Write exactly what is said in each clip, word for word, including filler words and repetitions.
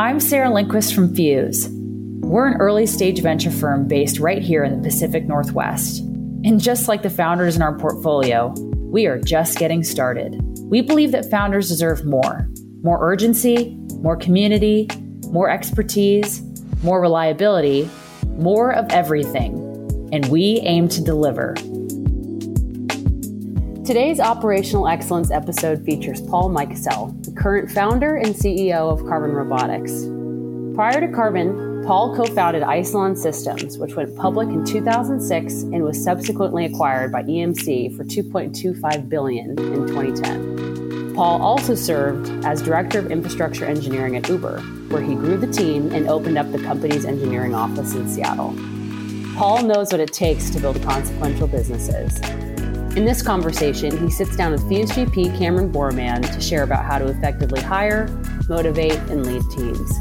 I'm Sarah Linquist from Fuse. We're an early-stage venture firm based right here in the Pacific Northwest. And just like the founders in our portfolio, we are just getting started. We believe that founders deserve more. More urgency, more community, more expertise, more reliability, more of everything. And we aim to deliver. Today's Operational Excellence episode features Paul Mikesell, the current founder and C E O of Carbon Robotics. Prior to Carbon, Paul co-founded Isilon Systems, which went public in two thousand six and was subsequently acquired by E M C for two point two five billion dollars in twenty ten. Paul also served as Director of Infrastructure Engineering at Uber, where he grew the team and opened up the company's engineering office in Seattle. Paul knows what it takes to build consequential businesses. In this conversation, he sits down with Fuse V P Cameron Borumand to share about how to effectively hire, motivate, and lead teams.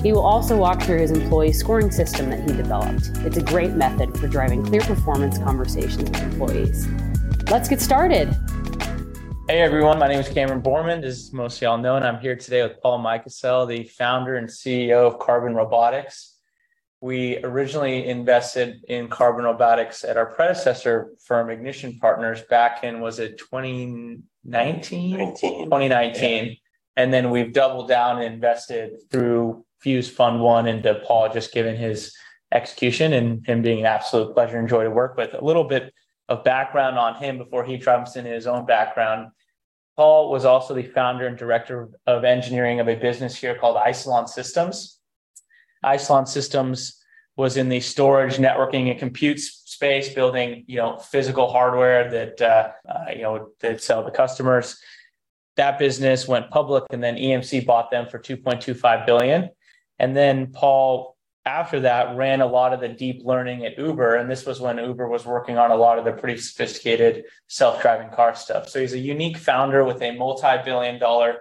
He will also walk through his employee scoring system that he developed. It's a great method for driving clear performance conversations with employees. Let's get started. Hey everyone, my name is Cameron Borumand, as most of y'all know, and I'm here today with Paul Mikesell, the founder and C E O of Carbon Robotics. We originally invested in Carbon Robotics at our predecessor firm, Ignition Partners, back in, was it twenty nineteen? twenty nineteen. Yeah. And then we've doubled down and invested through Fuse Fund One into Paul, just given his execution and him being an absolute pleasure and joy to work with. A little bit of background on him before he jumps into his own background. Paul was also the founder and director of engineering of a business here called Isilon Systems. Isilon Systems was in the storage, networking, and compute space, building you know physical hardware that uh, uh, you know that sell to customers. That business went public, and then E M C bought them for two point two five billion dollars. And then Paul, after that, ran a lot of the deep learning at Uber, and this was when Uber was working on a lot of the pretty sophisticated self-driving car stuff. So he's a unique founder with a multi-billion-dollar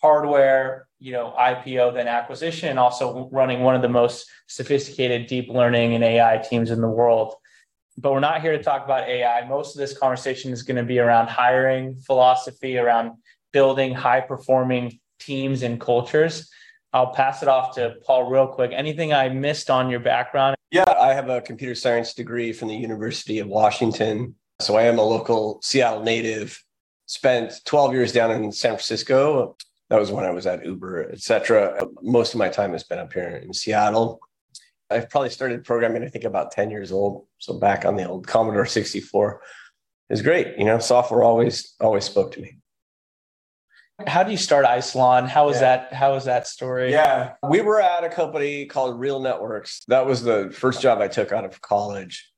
hardware, you know, I P O, then acquisition, and also running one of the most sophisticated deep learning and A I teams in the world. But we're not here to talk about A I. Most of this conversation is going to be around hiring philosophy, around building high-performing teams and cultures. I'll pass it off to Paul real quick. Anything I missed on your background? Yeah, I have a computer science degree from the University of Washington. So I am a local Seattle native, spent twelve years down in San Francisco. That was when I was at Uber, et cetera. Most of my time has been up here in Seattle. I've probably started programming, I think, about ten years old. So back on the old Commodore sixty-four is great. You know, software always, always spoke to me. How do you start Isilon? How was yeah. that? How was that story? Yeah, we were at a company called Real Networks. That was the first job I took out of college.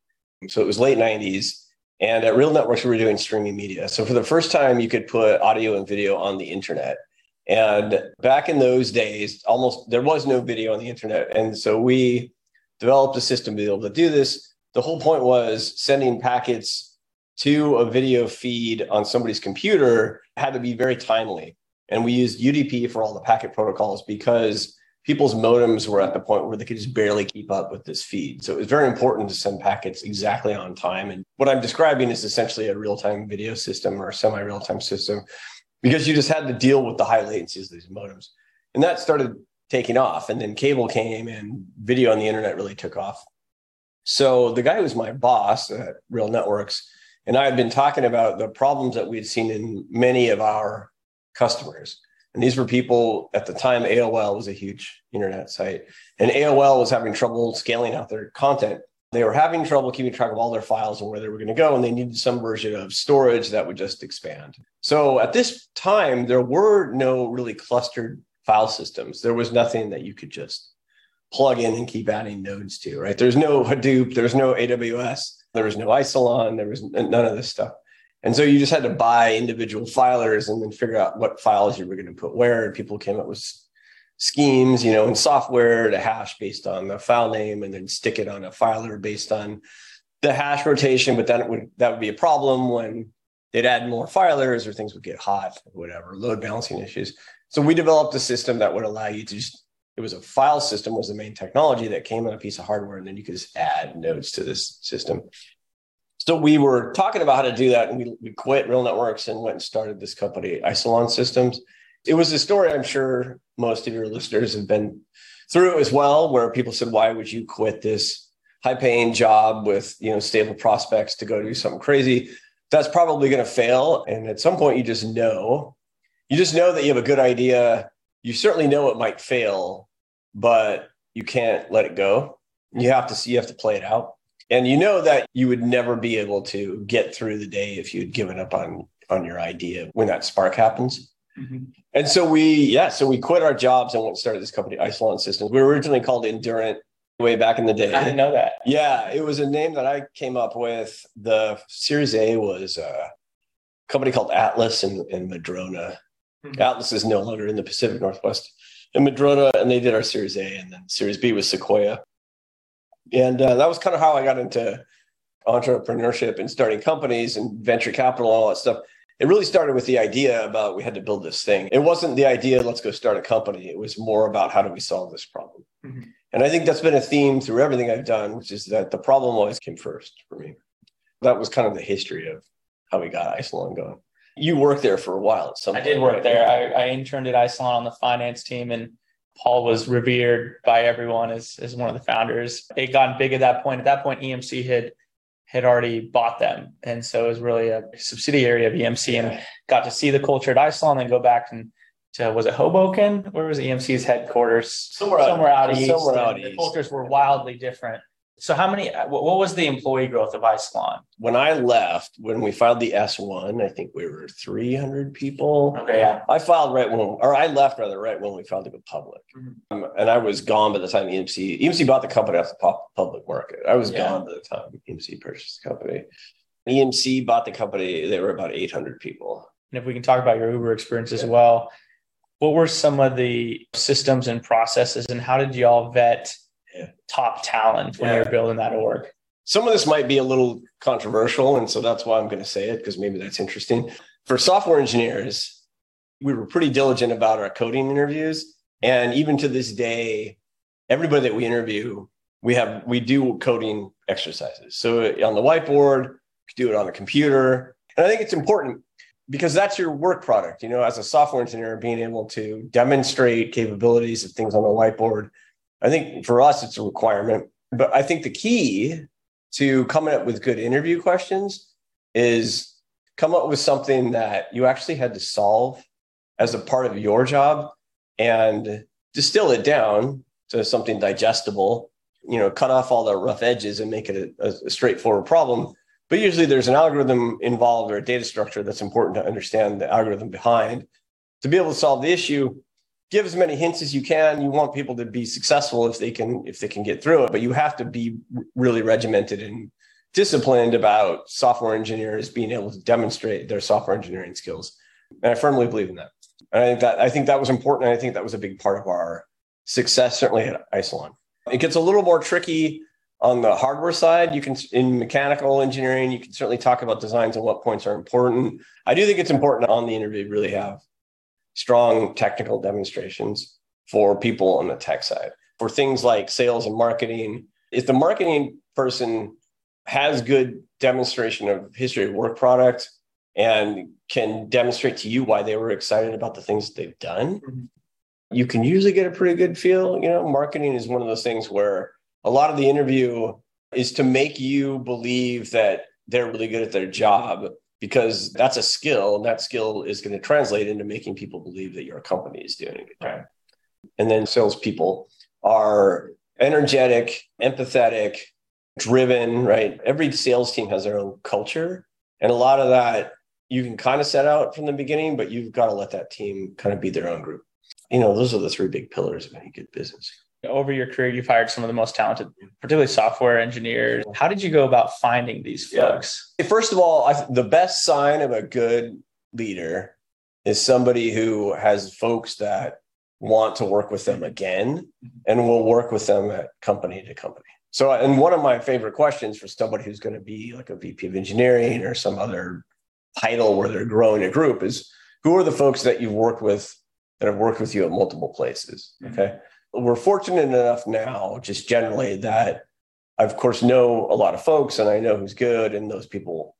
So it was late nineties. And at Real Networks, we were doing streaming media. So for the first time, you could put audio and video on the internet. And back in those days, almost there was no video on the internet. And so we developed a system to be able to do this. The whole point was sending packets to a video feed on somebody's computer had to be very timely. And we used U D P for all the packet protocols because people's modems were at the point where they could just barely keep up with this feed. So it was very important to send packets exactly on time. And what I'm describing is essentially a real-time video system or semi-real-time system, because you just had to deal with the high latencies of these modems. And that started taking off. And then cable came and video on the internet really took off. So the guy who was my boss at Real Networks, and I had been talking about the problems that we had seen in many of our customers. And these were people, at the time, A O L was a huge internet site. And A O L was having trouble scaling out their content. They were having trouble keeping track of all their files and where they were going to go, and they needed some version of storage that would just expand. So at this time, there were no really clustered file systems. There was nothing that you could just plug in and keep adding nodes to, right? There's no Hadoop, there's no A W S, there was no Isilon, there was none of this stuff. And so you just had to buy individual filers and then figure out what files you were going to put where. And people came up with schemes, you know, and software to hash based on the file name and then stick it on a filer based on the hash rotation. But then it would, that would be a problem when they'd add more filers or things would get hot, whatever, load balancing issues. So we developed a system that would allow you to just, it was a file system was the main technology that came on a piece of hardware. And then you could just add nodes to this system. So we were talking about how to do that. And we, we quit Real Networks and went and started this company, Isilon Systems. It was a story I'm sure most of your listeners have been through as well, where people said, why would you quit this high-paying job with, you know, stable prospects to go do something crazy? That's probably going to fail. And at some point, you just know. You just know that you have a good idea. You certainly know it might fail, but you can't let it go. You have to see, you have to play it out. And you know that you would never be able to get through the day if you'd given up on, on your idea when that spark happens. Mm-hmm. And so we, yeah, so we quit our jobs and went and started this company, Isilon Systems. We were originally called Endurant way back in the day. I didn't know that. Yeah, it was a name that I came up with. The Series A was a company called Atlas in, in Madrona. Mm-hmm. Atlas is no longer in the Pacific Northwest. In Madrona, and they did our Series A, and then Series B was Sequoia. And uh, that was kind of how I got into entrepreneurship and starting companies and venture capital and all that stuff. It really started with the idea about we had to build this thing. It wasn't the idea, let's go start a company. It was more about how do we solve this problem? Mm-hmm. And I think that's been a theme through everything I've done, which is that the problem always came first for me. That was kind of the history of how we got Isilon going. You worked there for a while. At some I point, did work right? there. I, I interned at Isilon on the finance team, and Paul was revered by everyone as, as one of the founders. It had gotten big at that point. At that point, E M C had had already bought them. And so it was really a subsidiary of E M C, and got to see the culture at Isilon and go back and to, was it Hoboken? Where was E M C's headquarters? Somewhere, somewhere out, out east. Somewhere out east. The cultures were wildly different. So how many, what was the employee growth of Isilon? When I left, when we filed the S one, I think we were three hundred people. Okay, yeah. I filed right when, or I left rather right when we filed to go public. Mm-hmm. Um, and I was gone by the time E M C, E M C bought the company off the public market. I was yeah. gone by the time E M C purchased the company. E M C bought the company, they were about eight hundred people. And if we can talk about your Uber experience yeah. as well, what were some of the systems and processes, and how did y'all vet Yeah. top talent when yeah. you're building that org? Some of this might be a little controversial, and so that's why I'm going to say it, because maybe that's interesting. For software engineers, we were pretty diligent about our coding interviews, and even to this day, everybody that we interview, we have we do coding exercises. So on the whiteboard, you do it on the computer, and I think it's important because that's your work product. You know, as a software engineer, being able to demonstrate capabilities of things on the whiteboard. I think for us, it's a requirement, but I think the key to coming up with good interview questions is come up with something that you actually had to solve as a part of your job and distill it down to something digestible, you know, cut off all the rough edges and make it a, a straightforward problem. But usually there's an algorithm involved or a data structure that's important to understand the algorithm behind to be able to solve the issue. Give as many hints as you can. You want people to be successful if they can if they can get through it, but you have to be really regimented and disciplined about software engineers being able to demonstrate their software engineering skills. And I firmly believe in that. And I think that I think that was important. And I think that was a big part of our success, certainly at Isilon. It gets a little more tricky on the hardware side. You can in mechanical engineering, you can certainly talk about designs and what points are important. I do think it's important on the interview to really have strong technical demonstrations for people on the tech side. For things like sales and marketing, if the marketing person has good demonstration of history of work product and can demonstrate to you why they were excited about the things that they've done, mm-hmm. you can usually get a pretty good feel. You know, marketing is one of those things where a lot of the interview is to make you believe that they're really good at their job, because that's a skill, and that skill is going to translate into making people believe that your company is doing a good job. And then salespeople are energetic, empathetic, driven, right? Every sales team has their own culture. And a lot of that you can kind of set out from the beginning, but you've got to let that team kind of be their own group. You know, those are the three big pillars of any good business. Over your career, you've hired some of the most talented, particularly software engineers. How did you go about finding these folks? Yeah. First of all, I, the best sign of a good leader is somebody who has folks that want to work with them again and will work with them at company to company. So, and one of my favorite questions for somebody who's going to be like a V P of engineering or some other title where they're growing a group is, who are the folks that you've worked with that have worked with you at multiple places? Okay. Mm-hmm. We're fortunate enough now, just generally, that I, of course, know a lot of folks and I know who's good. And those people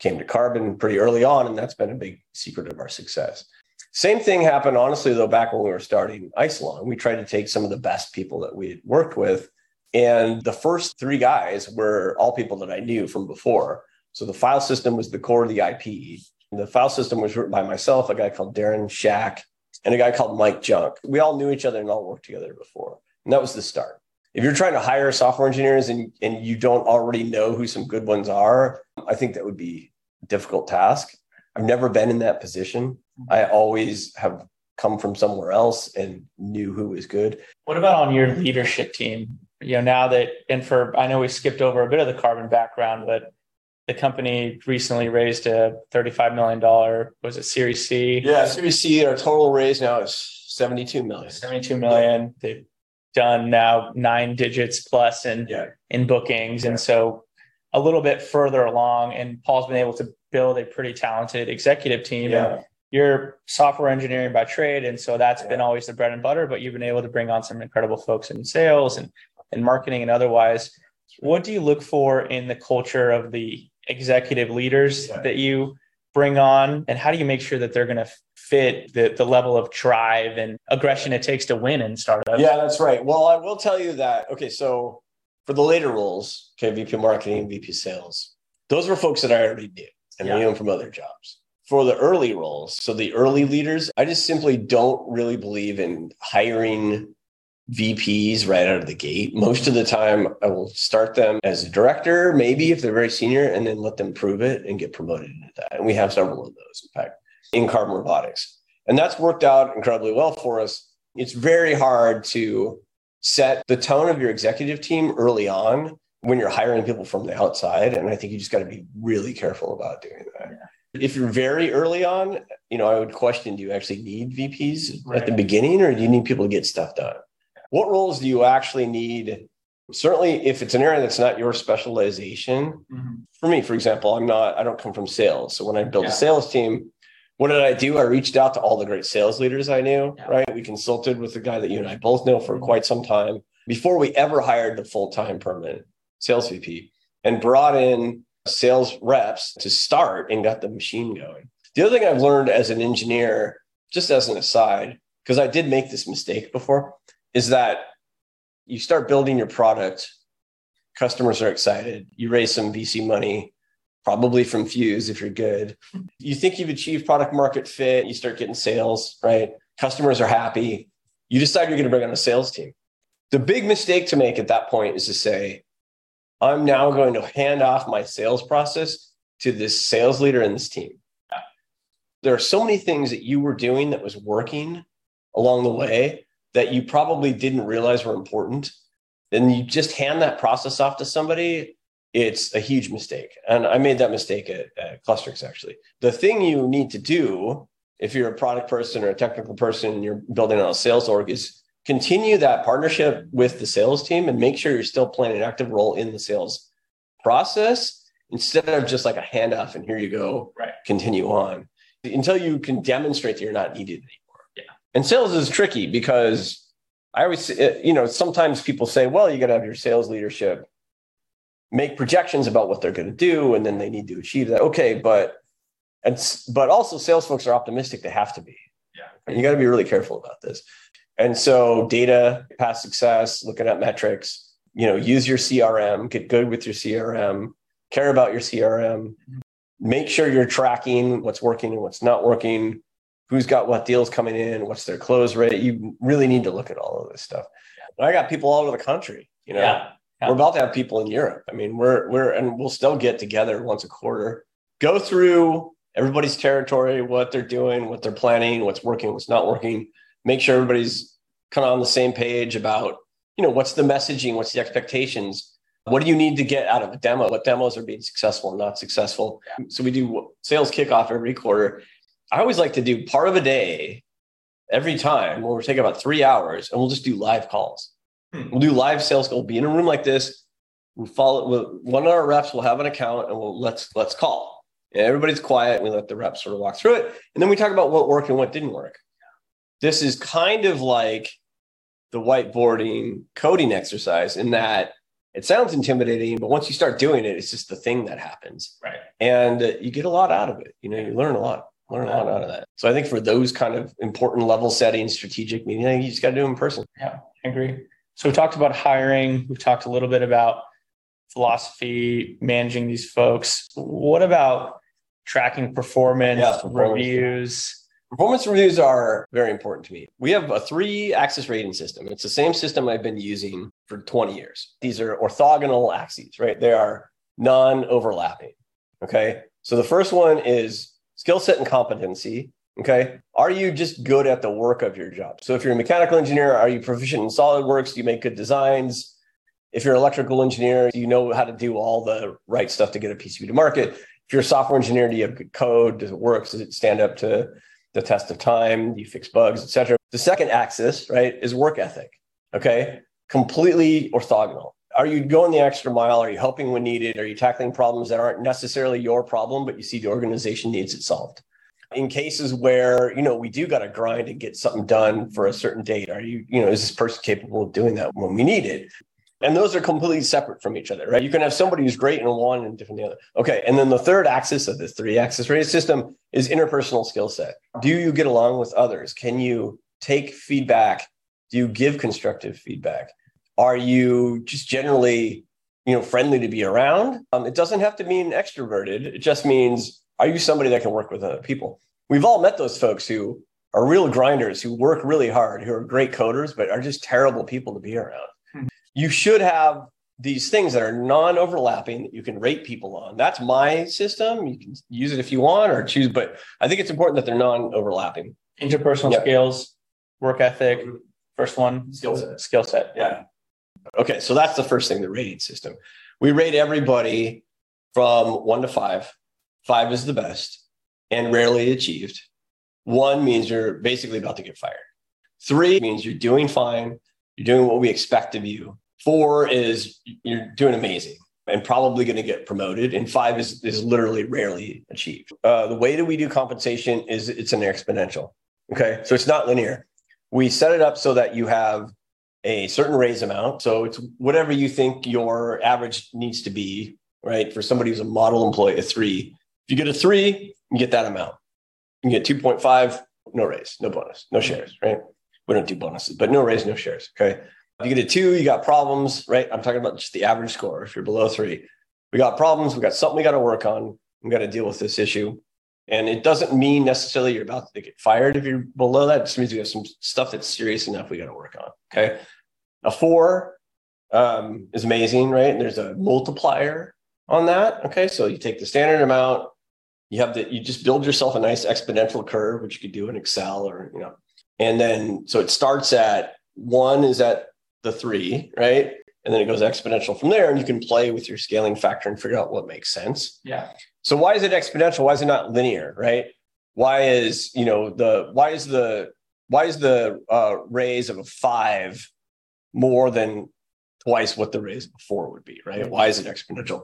came to Carbon pretty early on. And that's been a big secret of our success. Same thing happened, honestly, though, back when we were starting Isilon. We tried to take some of the best people that we had worked with. And the first three guys were all people that I knew from before. So the file system was the core of the I P. The file system was written by myself, a guy called Darren Shack, and a guy called Mike Junk. We all knew each other and all worked together before. And that was the start. If you're trying to hire software engineers and, and you don't already know who some good ones are, I think that would be a difficult task. I've never been in that position. I always have come from somewhere else and knew who was good. What about on your leadership team? You know, now that, and for, I know we skipped over a bit of the carbon background, but the company recently raised a thirty-five million dollars, was it Series C? Yeah, Series C. Our total raise now is seventy-two million dollars. seventy-two million dollars. They've done now nine digits plus in, yeah. in bookings. Yeah. And so a little bit further along, and Paul's been able to build a pretty talented executive team. Yeah. And you're software engineering by trade. And so that's yeah. been always the bread and butter, but you've been able to bring on some incredible folks in sales and, and marketing and otherwise. What do you look for in the culture of the executive leaders yeah. that you bring on? And how do you make sure that they're going to fit the, the level of drive and aggression it takes to win in startups? Yeah, that's right. Well, I will tell you that. Okay, so for the later roles, okay, V P marketing, V P sales, those were folks that I already knew and yeah. knew them from other jobs. For the early roles, so the early leaders, I just simply don't really believe in hiring V Ps right out of the gate. Most of the time, I will start them as a director, maybe if they're very senior, and then let them prove it and get promoted into that. And we have several of those, in fact, in Carbon Robotics. And that's worked out incredibly well for us. It's very hard to set the tone of your executive team early on when you're hiring people from the outside. And I think you just got to be really careful about doing that. Yeah. If you're very early on, you know, I would question, do you actually need V Ps right. at the beginning, or do you need people to get stuff done? What roles do you actually need? Certainly, if it's an area that's not your specialization. Mm-hmm. For me, for example, I'm not, I don't come from sales. So when I built yeah. a sales team, what did I do? I reached out to all the great sales leaders I knew, yeah. right? We consulted with the guy that you and I both know for quite some time before we ever hired the full-time permanent sales V P, and brought in sales reps to start and got the machine going. The other thing I've learned as an engineer, just as an aside, because I did make this mistake before, is that you start building your product, customers are excited, you raise some V C money, probably from Fuse if you're good. You think you've achieved product market fit, you start getting sales, right? Customers are happy. You decide you're going to bring on a sales team. The big mistake to make at that point is to say, I'm now going to hand off my sales process to this sales leader and this team. There are so many things that you were doing that was working along the way that you probably didn't realize were important, and you just hand that process off to somebody. It's a huge mistake. And I made that mistake at, at Clustrix, actually. The thing you need to do, if you're a product person or a technical person, and you're building on a sales org, is continue that partnership with the sales team and make sure you're still playing an active role in the sales process instead of just like a handoff and here you go, right. continue on until you can demonstrate that you're not needed anymore. And sales is tricky because I always, you know, sometimes people say, well, you got to have your sales leadership make projections about what they're going to do, and then they need to achieve that. Okay, but and but also sales folks are optimistic. They have to be. Yeah. And you got to be really careful about this. And so data, past success, looking at metrics, you know, use your C R M, get good with your C R M, care about your C R M, make sure you're tracking what's working and what's not working. Who's got what deals coming in? What's their close rate? You really need to look at all of this stuff. And I got people all over the country. You know, yeah, yeah. We're about to have people in Europe. I mean, we're we're and we'll still get together once a quarter, go through everybody's territory, what they're doing, what they're planning, what's working, what's not working. Make sure everybody's kind of on the same page about, you know, what's the messaging, what's the expectations, what do you need to get out of a demo, what demos are being successful and not successful. Yeah. So we do sales kickoff every quarter. I always like to do part of a day every time where we'll take about three hours and we'll just do live calls. Hmm. We'll do live sales calls. We'll be in a room like this. We'll follow we'll, one of our reps will have an account and we'll let's let's call. And everybody's quiet. And we let the reps sort of walk through it. And then we talk about what worked and what didn't work. This is kind of like the whiteboarding coding exercise in that it sounds intimidating, but once you start doing it, it's just the thing that happens. Right. And you get a lot out of it. You know, you learn a lot. Learn a lot out of that. So I think for those kind of important level setting, strategic meeting, you just got to do them in person. Yeah, I agree. So we talked about hiring. We've talked a little bit about philosophy, managing these folks. What about tracking performance, yeah, performance reviews? Performance reviews are very important to me. We have a three-axis rating system. It's the same system I've been using for twenty years. These are orthogonal axes, right? They are non-overlapping, okay? So the first one is skill set and competency, okay? Are you just good at the work of your job? So if you're a mechanical engineer, are you proficient in SolidWorks? Do you make good designs? If you're an electrical engineer, do you know how to do all the right stuff to get a P C B to market? If you're a software engineer, do you have good code? Does it work? Does it stand up to the test of time? Do you fix bugs, et cetera? The second axis, right, is work ethic, okay? Completely orthogonal. Are you going the extra mile? Are you helping when needed? Are you tackling problems that aren't necessarily your problem, but you see the organization needs it solved? In cases where, you know, we do got to grind and get something done for a certain date, are you, you know, is this person capable of doing that when we need it? And those are completely separate from each other, right? You can have somebody who's great in one and different in the other. Okay, and then the third axis of this three-axis rating system is interpersonal skill set. Do you get along with others? Can you take feedback? Do you give constructive feedback? Are you just generally, you know, friendly to be around? Um, it doesn't have to mean extroverted. It just means, are you somebody that can work with other people? We've all met those folks who are real grinders, who work really hard, who are great coders, but are just terrible people to be around. You should have these things that are non-overlapping that you can rate people on. That's my system. You can use it if you want or choose, but I think it's important that they're non-overlapping. Interpersonal yep. skills, work ethic. First one, skill set. Skill set. Yeah. Okay. So that's the first thing, the rating system. We rate everybody from one to five. Five is the best and rarely achieved. One means you're basically about to get fired. Three means you're doing fine. You're doing what we expect of you. Four is you're doing amazing and probably going to get promoted. And five is, is literally rarely achieved. Uh, the way that we do compensation is it's an exponential. Okay. So it's not linear. We set it up so that you have a certain raise amount. So it's whatever you think your average needs to be, right? For somebody who's a model employee, a three. If you get a three, you get that amount. You get two point five, no raise, no bonus, no shares, right? We don't do bonuses, but no raise, no shares. Okay. If you get a two, you got problems, right? I'm talking about just the average score. If you're below three, we got problems. We got something we got to work on. We got to deal with this issue. And it doesn't mean necessarily you're about to get fired. If you're below that, it just means we have some stuff that's serious enough we got to work on. Okay. A four um, is amazing, right? And there's a multiplier on that. Okay. So you take the standard amount, you have the, you just build yourself a nice exponential curve, which you could do in Excel or, you know. And then, so it starts at one is at the three, right? And then it goes exponential from there. And you can play with your scaling factor and figure out what makes sense. Yeah. So why is it exponential? Why is it not linear, right? Why is, you know, the, why is the, why is the uh, raise of a five more than twice what the raise of a four would be, right? Why is it exponential?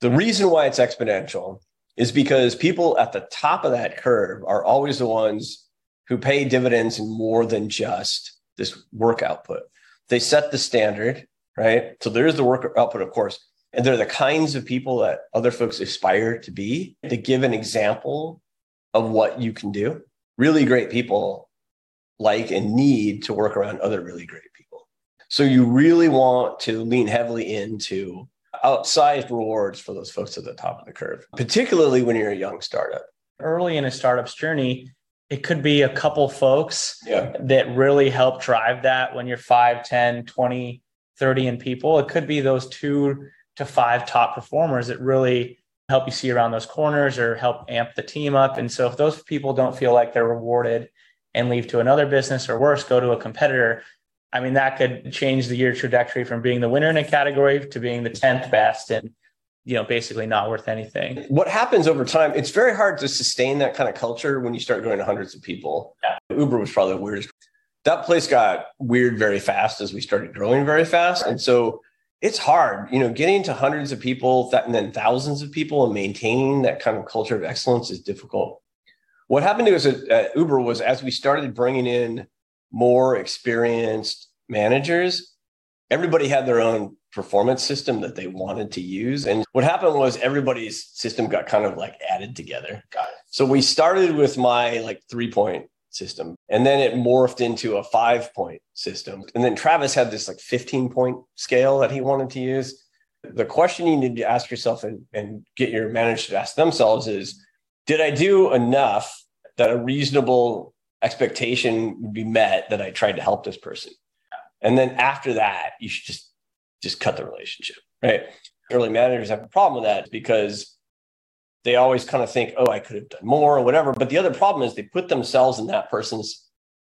The reason why it's exponential is because people at the top of that curve are always the ones who pay dividends in more than just this work output. They set the standard, right? So there's the work output, of course. And they're the kinds of people that other folks aspire to be. They give an example of what you can do. Really great people like and need to work around other really great people. So you really want to lean heavily into outsized rewards for those folks at the top of the curve, particularly when you're a young startup. Early in a startup's journey, it could be a couple folks yeah. that really help drive that when you're five, ten, twenty, thirty in people. It could be those two to five top performers that really help you see around those corners or help amp the team up. And so if those people don't feel like they're rewarded and leave to another business or worse, go to a competitor, I mean, that could change the year trajectory from being the winner in a category to being the tenth best and, you know, basically not worth anything. What happens over time, it's very hard to sustain that kind of culture when you start going to hundreds of people. Yeah. Uber was probably the weirdest. That place got weird very fast as we started growing very fast. Right. And so it's hard, you know, getting to hundreds of people that, and then thousands of people and maintaining that kind of culture of excellence is difficult. What happened to us at, at Uber was as we started bringing in more experienced managers, everybody had their own performance system that they wanted to use. And what happened was everybody's system got kind of like added together. Got it. So we started with my like three point system, and then it morphed into a five point system. And then Travis had this like fifteen point scale that he wanted to use. The question you need to ask yourself and, and get your manager to ask themselves is, did I do enough that a reasonable expectation would be met that I tried to help this person? And then after that, you should just just cut the relationship, right? Early managers have a problem with that because they always kind of think, oh, I could have done more or whatever. But the other problem is they put themselves in that person's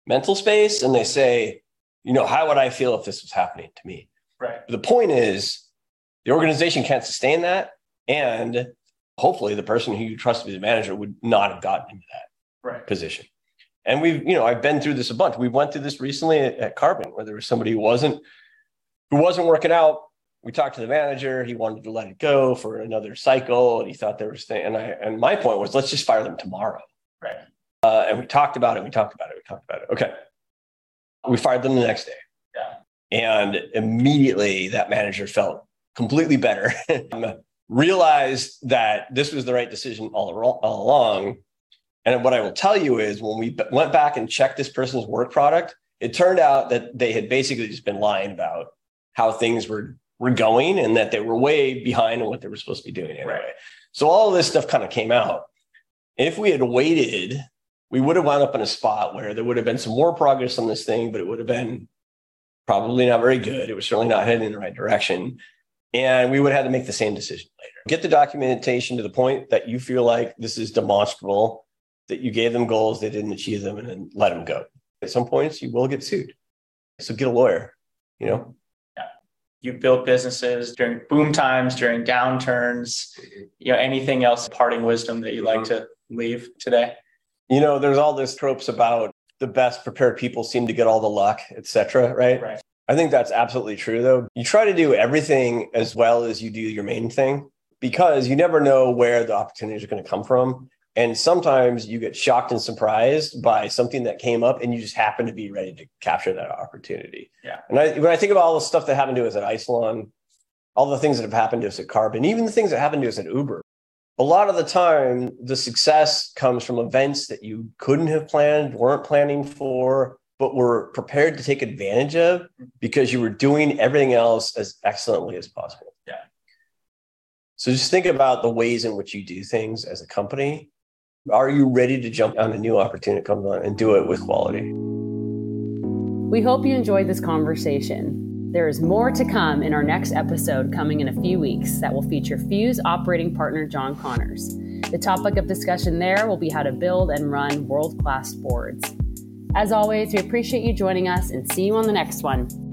mental space and they say, you know, how would I feel if this was happening to me? Right. But the point is the organization can't sustain that. And hopefully the person who you trust to be the manager would not have gotten into that right. position. And we've, you know, I've been through this a bunch. We went through this recently at, at Carbon where there was somebody who wasn't, who wasn't working out. We talked to the manager. He wanted to let it go for another cycle. And he thought there was thing. And I, and my point was, let's just fire them tomorrow. Right. Uh, and we talked about it. We talked about it. We talked about it. Okay. We fired them the next day. Yeah. And immediately that manager felt completely better. Realized that this was the right decision all, all along. And what I will tell you is when we went back and checked this person's work product, it turned out that they had basically just been lying about how things were, were going and that they were way behind on what they were supposed to be doing anyway. Right. So all of this stuff kind of came out. If we had waited, we would have wound up in a spot where there would have been some more progress on this thing, but it would have been probably not very good. It was certainly not heading in the right direction. And we would have had to make the same decision later. Get the documentation to the point that you feel like this is demonstrable, that you gave them goals, they didn't achieve them, and then let them go. At some points, you will get sued. So get a lawyer, you know? Yeah. You built businesses during boom times, during downturns, you know, anything else, parting wisdom that you'd like to leave today? You know, there's all these tropes about the best prepared people seem to get all the luck, et cetera, right? Right. I think that's absolutely true, though. You try to do everything as well as you do your main thing because you never know where the opportunities are going to come from. And sometimes you get shocked and surprised by something that came up and you just happen to be ready to capture that opportunity. Yeah. And I, when I think about all the stuff that happened to us at Isilon, all the things that have happened to us at Carbon, even the things that happened to us at Uber, a lot of the time, the success comes from events that you couldn't have planned, weren't planning for, but were prepared to take advantage of because you were doing everything else as excellently as possible. Yeah. So just think about the ways in which you do things as a company. Are you ready to jump on a new opportunity that comes on and do it with quality? We hope you enjoyed this conversation. There is more to come in our next episode coming in a few weeks that will feature Fuse operating partner John Connors. The topic of discussion there will be how to build and run world-class boards. As always, we appreciate you joining us and see you on the next one.